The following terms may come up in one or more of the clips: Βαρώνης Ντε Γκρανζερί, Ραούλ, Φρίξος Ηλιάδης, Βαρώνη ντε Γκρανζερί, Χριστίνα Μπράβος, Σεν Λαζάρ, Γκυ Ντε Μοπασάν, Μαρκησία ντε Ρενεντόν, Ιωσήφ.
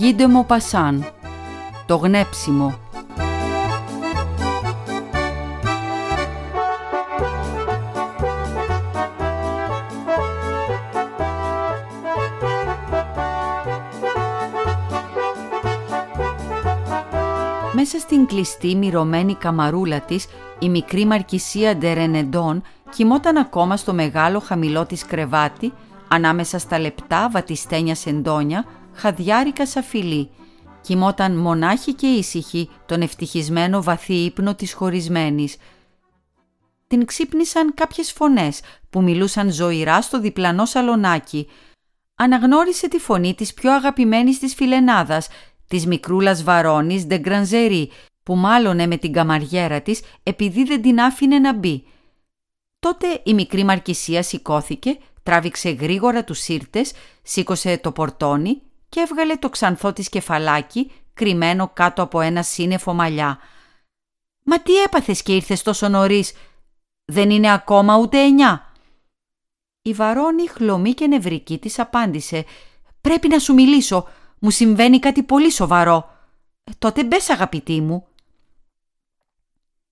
Γκυ Ντε Μοπασάν, το γνέψιμο. Μέσα στην κλειστή μυρωμένη καμαρούλα της, η μικρή Μαρκησία ντε Ρενεντόν κοιμόταν ακόμα στο μεγάλο χαμηλό της κρεβάτι, ανάμεσα στα λεπτά βατιστένια σεντόνια, χαδιάρικα σαφιλή. Κοιμόταν μονάχη και ήσυχη τον ευτυχισμένο βαθύ ύπνο της χωρισμένης. Την ξύπνησαν κάποιες φωνές που μιλούσαν ζωηρά στο διπλανό σαλονάκι. Αναγνώρισε τη φωνή της πιο αγαπημένης της φιλενάδας, της μικρούλας Βαρώνης ντε Γκρανζερί, που μάλωνε με την καμαριέρα της επειδή δεν την άφηνε να μπει. Τότε η μικρή Μαρκησία σηκώθηκε, τράβηξε γρήγορα τους σύρτες, σήκωσε το πορτόνι και έβγαλε το ξανθό της κεφαλάκι, κρυμμένο κάτω από ένα σύννεφο μαλλιά. «Μα τι έπαθες και ήρθες τόσο νωρίς? Δεν είναι ακόμα ούτε 9». Η Βαρώνη, χλωμή και νευρική, της απάντησε «Πρέπει να σου μιλήσω. Μου συμβαίνει κάτι πολύ σοβαρό». «Τότε μπες, αγαπητή μου».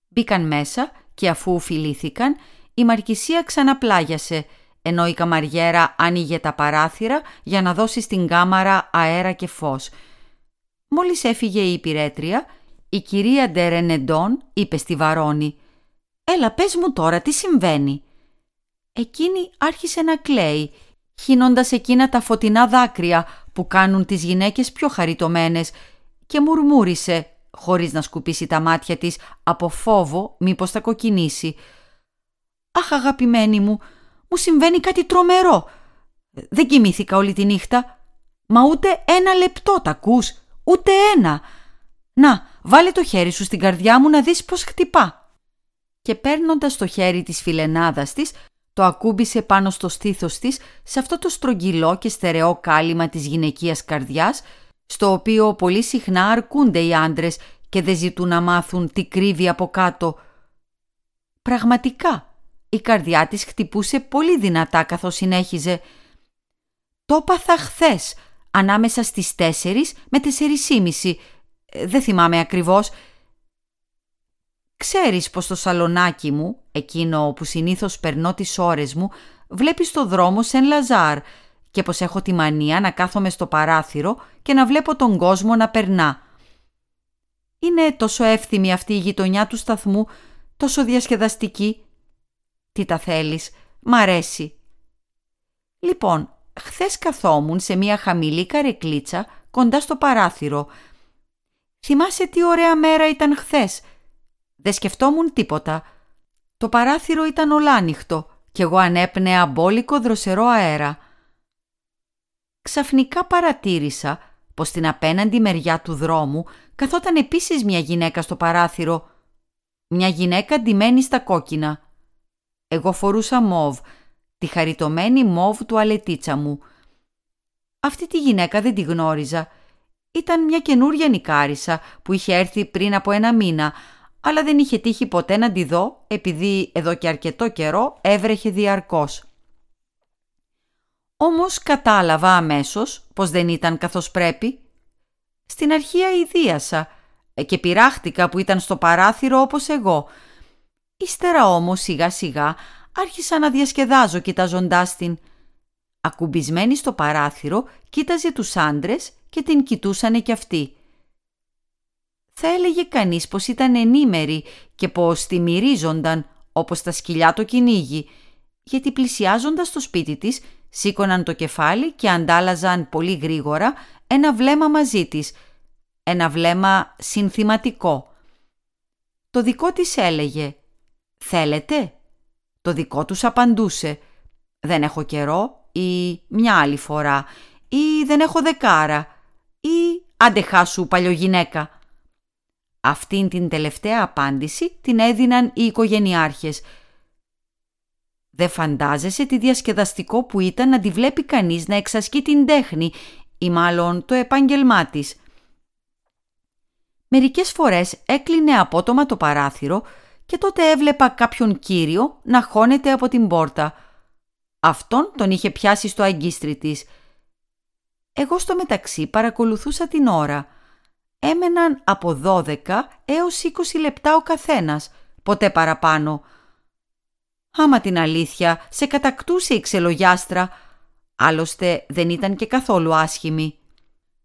Μπήκαν μέσα και αφού φιλήθηκαν, η Μαρκησία ξαναπλάγιασε, ενώ η καμαριέρα άνοιγε τα παράθυρα για να δώσει στην κάμαρα αέρα και φως. Μόλις έφυγε η υπηρέτρια, η κυρία ντε Ρενεντόν είπε στη Βαρώνη «Έλα, πες μου τώρα τι συμβαίνει». Εκείνη άρχισε να κλαίει, χύνοντας εκείνα τα φωτεινά δάκρυα που κάνουν τις γυναίκες πιο χαριτωμένες, και μουρμούρισε, χωρίς να σκουπίσει τα μάτια της από φόβο μήπως τα κοκκινήσει. «Αχ, αγαπημένη μου, μου συμβαίνει κάτι τρομερό. Δεν κοιμήθηκα όλη τη νύχτα. Μα ούτε ένα λεπτό, τ' ακούς? Ούτε ένα. Να, βάλε το χέρι σου στην καρδιά μου να δεις πώς χτυπά». Και παίρνοντας το χέρι της φιλενάδας της, το ακούμπησε πάνω στο στήθος της, σε αυτό το στρογγυλό και στερεό κάλυμα της γυναικείας καρδιάς, στο οποίο πολύ συχνά αρκούνται οι άντρες και δεν ζητούν να μάθουν τι κρύβει από κάτω. Πραγματικά, η καρδιά της χτυπούσε πολύ δυνατά καθώς συνέχιζε «Το πάθα χθες, ανάμεσα στις 4 με 4:30. Δεν θυμάμαι ακριβώς. Ξέρεις πως στο σαλονάκι μου, εκείνο όπου συνήθως περνώ τις ώρες μου, βλέπεις το δρόμο Σεν Λαζάρ και πως έχω τη μανία να κάθομαι στο παράθυρο και να βλέπω τον κόσμο να περνά. Είναι τόσο εύθυμη αυτή η γειτονιά του σταθμού, τόσο διασκεδαστική. Τι τα θέλεις, μ' αρέσει. Λοιπόν, χθες καθόμουν σε μια χαμηλή καρεκλίτσα κοντά στο παράθυρο. Θυμάσαι τι ωραία μέρα ήταν χθες? Δεν σκεφτόμουν τίποτα. Το παράθυρο ήταν ολάνυχτο κι εγώ ανέπνεα αμπόλικο δροσερό αέρα. Ξαφνικά παρατήρησα πως στην απέναντι μεριά του δρόμου καθόταν επίσης μια γυναίκα στο παράθυρο. Μια γυναίκα ντυμένη στα κόκκινα. Εγώ φορούσα μόβ, τη χαριτωμένη μόβ του αλετίτσα μου. Αυτή τη γυναίκα δεν τη γνώριζα. Ήταν μια καινούρια νικάρισα που είχε έρθει πριν από 1 μήνα, αλλά δεν είχε τύχει ποτέ να τη δω, επειδή εδώ και αρκετό καιρό έβρεχε διαρκώς. Όμως κατάλαβα αμέσως πως δεν ήταν καθώς πρέπει. Στην αρχή αηδίασα και πειράχτηκα που ήταν στο παράθυρο όπως εγώ. Ύστερα όμως σιγά σιγά άρχισα να διασκεδάζω κοιτάζοντάς την. Ακουμπισμένη στο παράθυρο κοίταζε τους άντρες και την κοιτούσανε κι αυτοί. Θα έλεγε κανείς πως ήταν ενήμεροι και πως τη μυρίζονταν όπως τα σκυλιά το κυνήγι, γιατί πλησιάζοντας το σπίτι της σήκωναν το κεφάλι και αντάλλαζαν πολύ γρήγορα ένα βλέμμα μαζί της, ένα βλέμμα συνθηματικό. Το δικό της έλεγε «Θέλετε?» Το δικό τους απαντούσε «Δεν έχω καιρό» ή «Μια άλλη φορά» ή «Δεν έχω δεκάρα» ή «Άντε χάσου, παλιογυναίκα». Αυτήν την τελευταία απάντηση την έδιναν οι οικογενειάρχες. Δεν φαντάζεσαι τι διασκεδαστικό που ήταν να τη βλέπει κανείς να εξασκεί την τέχνη ή μάλλον το επάγγελμά της. Μερικές φορές έκλεινε απότομα το παράθυρο και τότε έβλεπα κάποιον κύριο να χώνεται από την πόρτα. Αυτόν τον είχε πιάσει στο αγκίστρι της. Εγώ στο μεταξύ παρακολουθούσα την ώρα. Έμεναν από 12 έως 20 λεπτά ο καθένας, ποτέ παραπάνω. Άμα την αλήθεια, σε κατακτούσε η ξελογιάστρα, άλλωστε δεν ήταν και καθόλου άσχημη.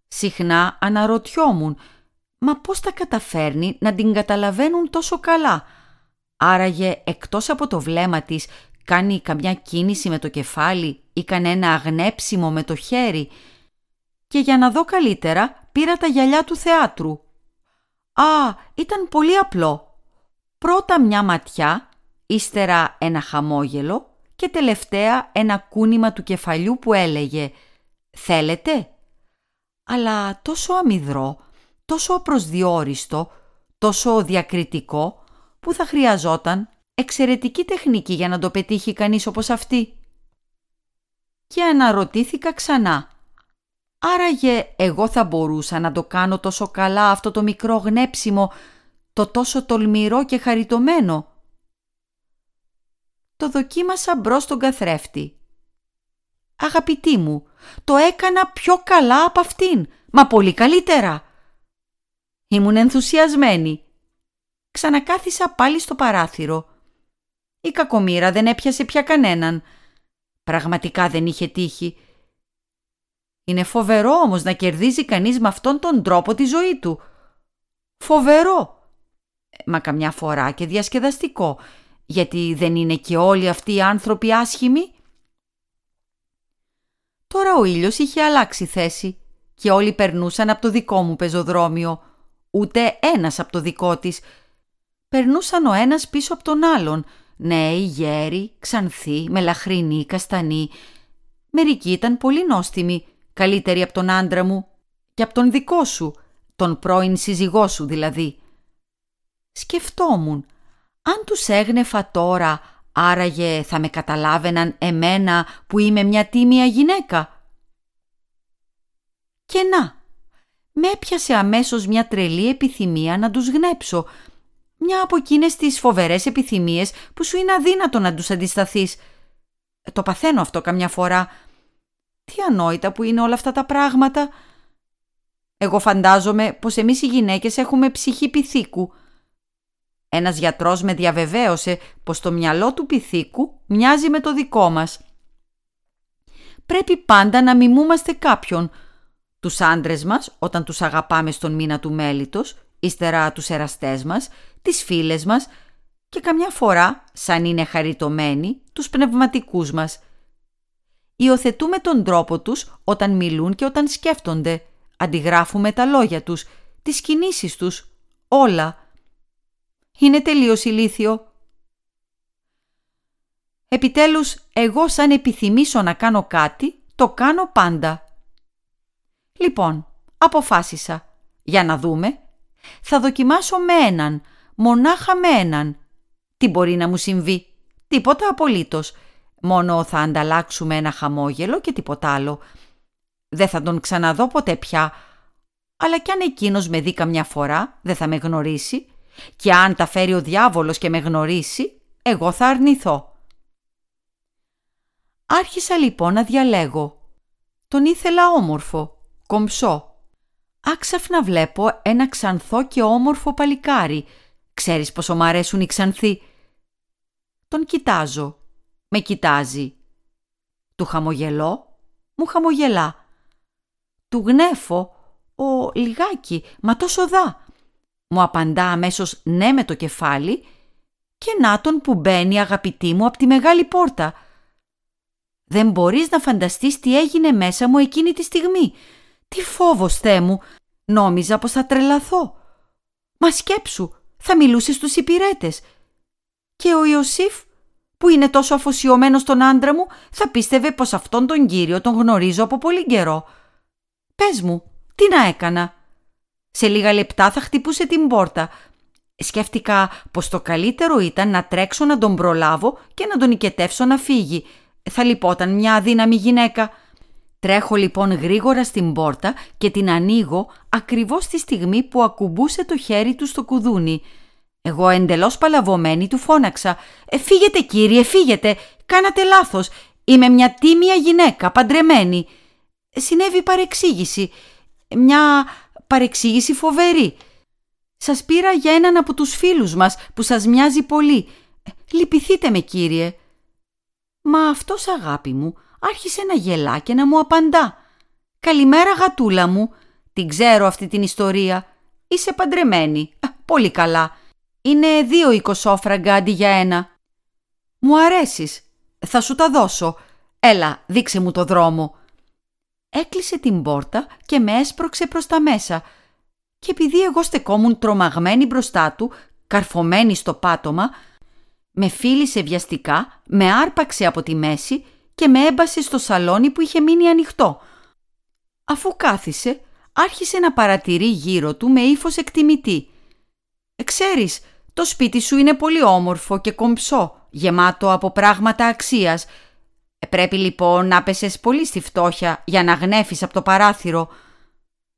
Συχνά αναρωτιόμουν, μα πώς τα καταφέρνει να την καταλαβαίνουν τόσο καλά. Άραγε εκτός από το βλέμμα της κάνει καμιά κίνηση με το κεφάλι ή κανένα αγνέψιμο με το χέρι. Και για να δω καλύτερα πήρα τα γυαλιά του θεάτρου. Α, ήταν πολύ απλό. Πρώτα μια ματιά, ύστερα ένα χαμόγελο και τελευταία ένα κούνημα του κεφαλιού που έλεγε «Θέλετε?» Αλλά τόσο αμυδρό, τόσο απροσδιόριστο, τόσο διακριτικό που θα χρειαζόταν εξαιρετική τεχνική για να το πετύχει κανείς όπως αυτή. Και αναρωτήθηκα ξανά. Άραγε εγώ θα μπορούσα να το κάνω τόσο καλά αυτό το μικρό γνέψιμο, το τόσο τολμηρό και χαριτωμένο? Το δοκίμασα μπρος στον καθρέφτη. Αγαπητή μου, το έκανα πιο καλά από αυτήν, μα πολύ καλύτερα. Ήμουν ενθουσιασμένη. Ξανακάθισα πάλι στο παράθυρο. Η κακομοίρα δεν έπιασε πια κανέναν. Πραγματικά δεν είχε τύχη. Είναι φοβερό όμως να κερδίζει κανείς με αυτόν τον τρόπο τη ζωή του. Φοβερό! Μα καμιά φορά και διασκεδαστικό, γιατί δεν είναι και όλοι αυτοί οι άνθρωποι άσχημοι. Τώρα ο ήλιος είχε αλλάξει θέση και όλοι περνούσαν από το δικό μου πεζοδρόμιο, ούτε ένας από το δικό της. Περνούσαν ο ένας πίσω από τον άλλον, νέοι, γέροι, ξανθοί, μελαχρινοί, καστανοί. Μερικοί ήταν πολύ νόστιμοι, καλύτεροι από τον άντρα μου και από τον δικό σου, τον πρώην σύζυγό σου δηλαδή. Σκεφτόμουν, αν τους έγνεφα τώρα, άραγε θα με καταλάβαιναν εμένα που είμαι μια τίμια γυναίκα? Και να, με έπιασε αμέσως μια τρελή επιθυμία να τους γνέψω, μια από εκείνες τις φοβερές επιθυμίες που σου είναι αδύνατο να τους αντισταθείς. Το παθαίνω αυτό καμιά φορά. Τι ανόητα που είναι όλα αυτά τα πράγματα. Εγώ φαντάζομαι πως εμείς οι γυναίκες έχουμε ψυχή πυθίκου. Ένας γιατρός με διαβεβαίωσε πως το μυαλό του πυθίκου μοιάζει με το δικό μας. Πρέπει πάντα να μιμούμαστε κάποιον. Τους άντρες μας όταν τους αγαπάμε στον μήνα του μέλιτος, ύστερα τους εραστές μας, τις φίλες μας και καμιά φορά, σαν είναι χαριτωμένοι, τους πνευματικούς μας. Υιοθετούμε τον τρόπο τους όταν μιλούν και όταν σκέφτονται. Αντιγράφουμε τα λόγια τους, τις κινήσεις τους, όλα. Είναι τελείως ηλίθιο. Επιτέλους, εγώ σαν επιθυμήσω να κάνω κάτι, το κάνω πάντα. Λοιπόν, αποφάσισα. Για να δούμε. Θα δοκιμάσω με έναν, μονάχα με έναν. Τι μπορεί να μου συμβεί? Τίποτα απολύτως. Μόνο θα ανταλλάξουμε ένα χαμόγελο και τίποτα άλλο. Δεν θα τον ξαναδώ ποτέ πια. Αλλά κι αν εκείνος με δει καμιά φορά, δεν θα με γνωρίσει. Και αν τα φέρει ο διάβολος και με γνωρίσει, εγώ θα αρνηθώ. Άρχισα λοιπόν να διαλέγω. Τον ήθελα όμορφο, κομψό. Άξαφνα βλέπω ένα ξανθό και όμορφο παλικάρι. Ξέρεις πόσο μ' αρέσουν οι ξανθοί. Τον κοιτάζω. Με κοιτάζει. Του χαμογελώ, μου χαμογελά. Του γνέφω, λιγάκι, μα τόσο δά. Μου απαντά αμέσως ναι με το κεφάλι και να τον που μπαίνει αγαπητή μου από τη μεγάλη πόρτα. Δεν μπορείς να φανταστείς τι έγινε μέσα μου εκείνη τη στιγμή. Τι φόβος, Θεέ μου, νόμιζα πως θα τρελαθώ. Μα σκέψου, θα μιλούσε στους υπηρέτες. Και ο Ιωσήφ, που είναι τόσο αφοσιωμένος στον άντρα μου, θα πίστευε πως αυτόν τον κύριο τον γνωρίζω από πολύ καιρό. Πες μου, τι να έκανα? Σε λίγα λεπτά θα χτυπούσε την πόρτα. Σκέφτηκα πως το καλύτερο ήταν να τρέξω να τον προλάβω και να τον νικετεύσω να φύγει. Θα λυπόταν μια αδύναμη γυναίκα. Τρέχω λοιπόν γρήγορα στην πόρτα και την ανοίγω ακριβώς τη στιγμή που ακουμπούσε το χέρι του στο κουδούνι. Εγώ εντελώς παλαβωμένη του φώναξα «Φύγετε κύριε, φύγετε, κάνατε λάθος, είμαι μια τίμια γυναίκα, παντρεμένη». Συνέβη παρεξήγηση. Μια παρεξήγηση φοβερή. Σας πήρα για έναν από τους φίλους μας που σας μοιάζει πολύ. Λυπηθείτε με, κύριε». Μα αυτός, αγάπη μου, άρχισε να γελά και να μου απαντά. «Καλημέρα, γατούλα μου. Την ξέρω αυτή την ιστορία. Είσαι παντρεμένη. Πολύ καλά. Είναι 2 οικοσόφραγγα αντί για 1. Μου αρέσεις. Θα σου τα δώσω. Έλα, δείξε μου το δρόμο». Έκλεισε την πόρτα και με έσπρωξε προς τα μέσα. Και επειδή εγώ στεκόμουν τρομαγμένη μπροστά του, καρφωμένη στο πάτωμα, με φίλησε βιαστικά, με άρπαξε από τη μέση και με έμπασε στο σαλόνι που είχε μείνει ανοιχτό. Αφού κάθισε, άρχισε να παρατηρεί γύρω του με ύφος εκτιμητή. «Ξέρεις, το σπίτι σου είναι πολύ όμορφο και κομψό, γεμάτο από πράγματα αξίας. Πρέπει λοιπόν να πέσες πολύ στη φτώχεια για να γνέφεις από το παράθυρο».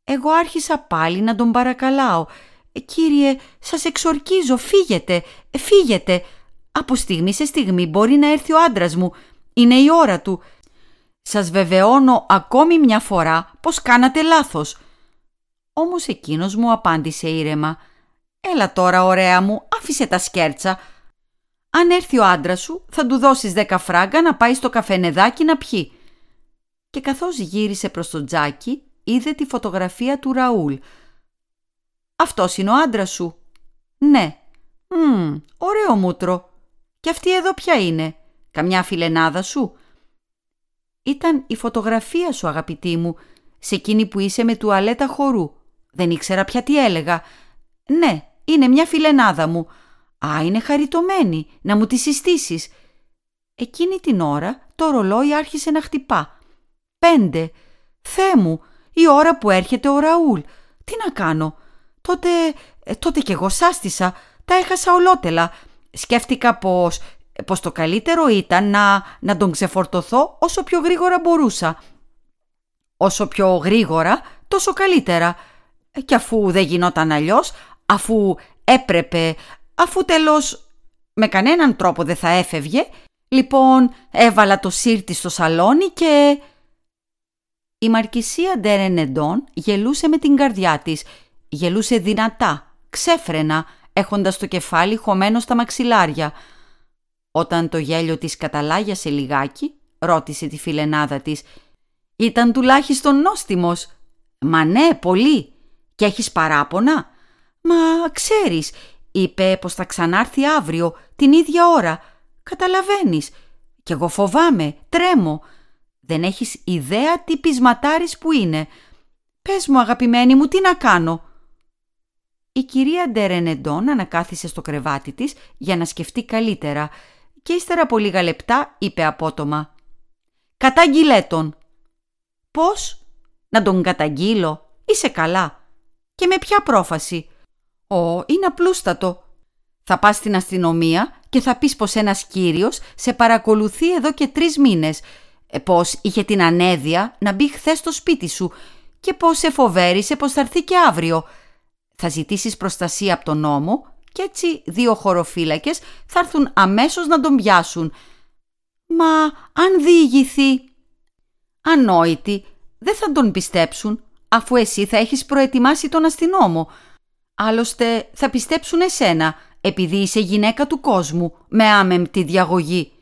Εγώ άρχισα πάλι να τον παρακαλάω. «Κύριε, σας εξορκίζω, φύγετε, φύγετε. Από στιγμή σε στιγμή μπορεί να έρθει ο άντρας μου. Είναι η ώρα του. Σας βεβαιώνω ακόμη μια φορά πως κάνατε λάθος». Όμως εκείνος μου απάντησε ήρεμα. «Έλα τώρα, ωραία μου, άφησε τα σκέρτσα. Αν έρθει ο άντρας σου θα του δώσεις 10 φράγκα να πάει στο καφενεδάκι να πιει». Και καθώς γύρισε προς τον τζάκι, είδε τη φωτογραφία του Ραούλ. «Αυτός είναι ο άντρας σου?» «Ναι». Ωραίο μούτρο. Και αυτή εδώ ποια είναι? Καμιά φιλενάδα σου?» «Ήταν η φωτογραφία σου, αγαπητή μου, σε εκείνη που είσαι με τουαλέτα χορού. Δεν ήξερα πια τι έλεγα. Ναι, είναι μια φιλενάδα μου. Α, είναι χαριτωμένη. Να μου τη συστήσεις». Εκείνη την ώρα το ρολόι άρχισε να χτυπά. 5. «Θεέ μου, η ώρα που έρχεται ο Ραούλ. Τι να κάνω? Τότε κι εγώ σάστησα. Τα έχασα ολότελα. Σκέφτηκα πως το καλύτερο ήταν να τον ξεφορτωθώ όσο πιο γρήγορα μπορούσα. Όσο πιο γρήγορα, τόσο καλύτερα. Και αφού δεν γινόταν αλλιώς, αφού έπρεπε, αφού τέλος με κανέναν τρόπο δεν θα έφευγε, λοιπόν έβαλα το σύρτη στο σαλόνι και...» Η Μαρκησία ντε Ρενεντόν γελούσε με την καρδιά της. Γελούσε δυνατά, ξέφρενα, έχοντας το κεφάλι χωμένο στα μαξιλάρια. Όταν το γέλιο της καταλάγιασε λιγάκι, ρώτησε τη φιλενάδα της: «Ήταν τουλάχιστον νόστιμος?» «Μα ναι, πολύ. Και έχεις παράπονα?» «Μα ξέρεις, είπε πως θα ξανάρθει αύριο, την ίδια ώρα. Καταλαβαίνεις. Κι εγώ φοβάμαι, τρέμω. Δεν έχεις ιδέα τι πεισματάρης που είναι. Πες μου, αγαπημένη μου, τι να κάνω?» Η κυρία ντε Ρενεντόν ανακάθισε στο κρεβάτι της για να σκεφτεί καλύτερα και ύστερα από λίγα λεπτά είπε απότομα: «Κατάγγειλέ τον». «Πώς? Να τον καταγγείλω? Είσαι καλά? Και με ποια πρόφαση?» «Ω, είναι απλούστατο. Θα πας στην αστυνομία και θα πεις πως ένας κύριος σε παρακολουθεί εδώ και 3 μήνες, πως είχε την ανέδεια να μπει χθες στο σπίτι σου και πως σε φοβέρισε πως θα έρθει και αύριο. Θα ζητήσεις προστασία από τον νόμο και έτσι 2 χωροφύλακες θα έρθουν αμέσως να τον πιάσουν». «Μα αν διηγηθεί?» «Ανόητη, δεν θα τον πιστέψουν, αφού εσύ θα έχεις προετοιμάσει τον αστυνόμο. Άλλωστε θα πιστέψουν εσένα, επειδή είσαι γυναίκα του κόσμου με άμεμπτη διαγωγή».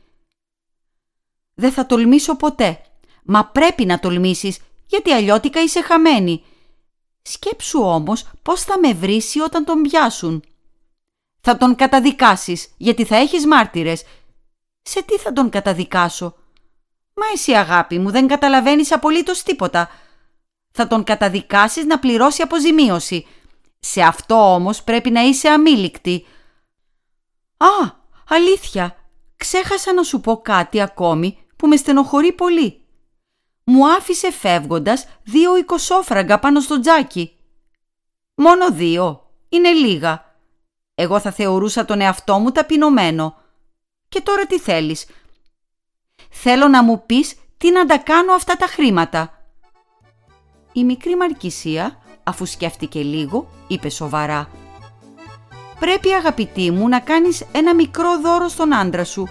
«Δεν θα τολμήσω ποτέ». «Μα πρέπει να τολμήσεις, γιατί αλλιώτικα είσαι χαμένη. Σκέψου όμως πώς θα με βρήσει όταν τον πιάσουν». «Θα τον καταδικάσεις, γιατί θα έχεις μάρτυρες». «Σε τι θα τον καταδικάσω?» «Μα εσύ, αγάπη μου, δεν καταλαβαίνεις απολύτως τίποτα. Θα τον καταδικάσεις να πληρώσει αποζημίωση. Σε αυτό όμως πρέπει να είσαι αμήλικτη». «Α, αλήθεια, ξέχασα να σου πω κάτι ακόμη που με στενοχωρεί πολύ. Μου άφησε φεύγοντας 2 οικοσόφραγγα πάνω στο τζάκι». «Μόνο 2. Είναι λίγα. Εγώ θα θεωρούσα τον εαυτό μου ταπεινωμένο. Και τώρα τι θέλεις?» «Θέλω να μου πεις τι να τα κάνω αυτά τα χρήματα». Η μικρή Μαρκησία, αφού σκέφτηκε λίγο, είπε σοβαρά: «Πρέπει, αγαπητή μου, να κάνεις ένα μικρό δώρο στον άντρα σου.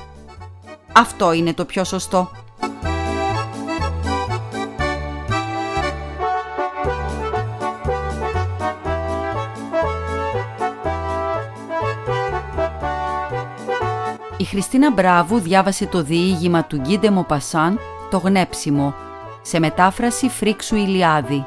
Αυτό είναι το πιο σωστό». Η Χριστίνα Μπράβου διάβασε το διήγημα του Γκυ Ντε Μοπασάν, «Το γνέψιμο», σε μετάφραση Φρίξου Ηλιάδη.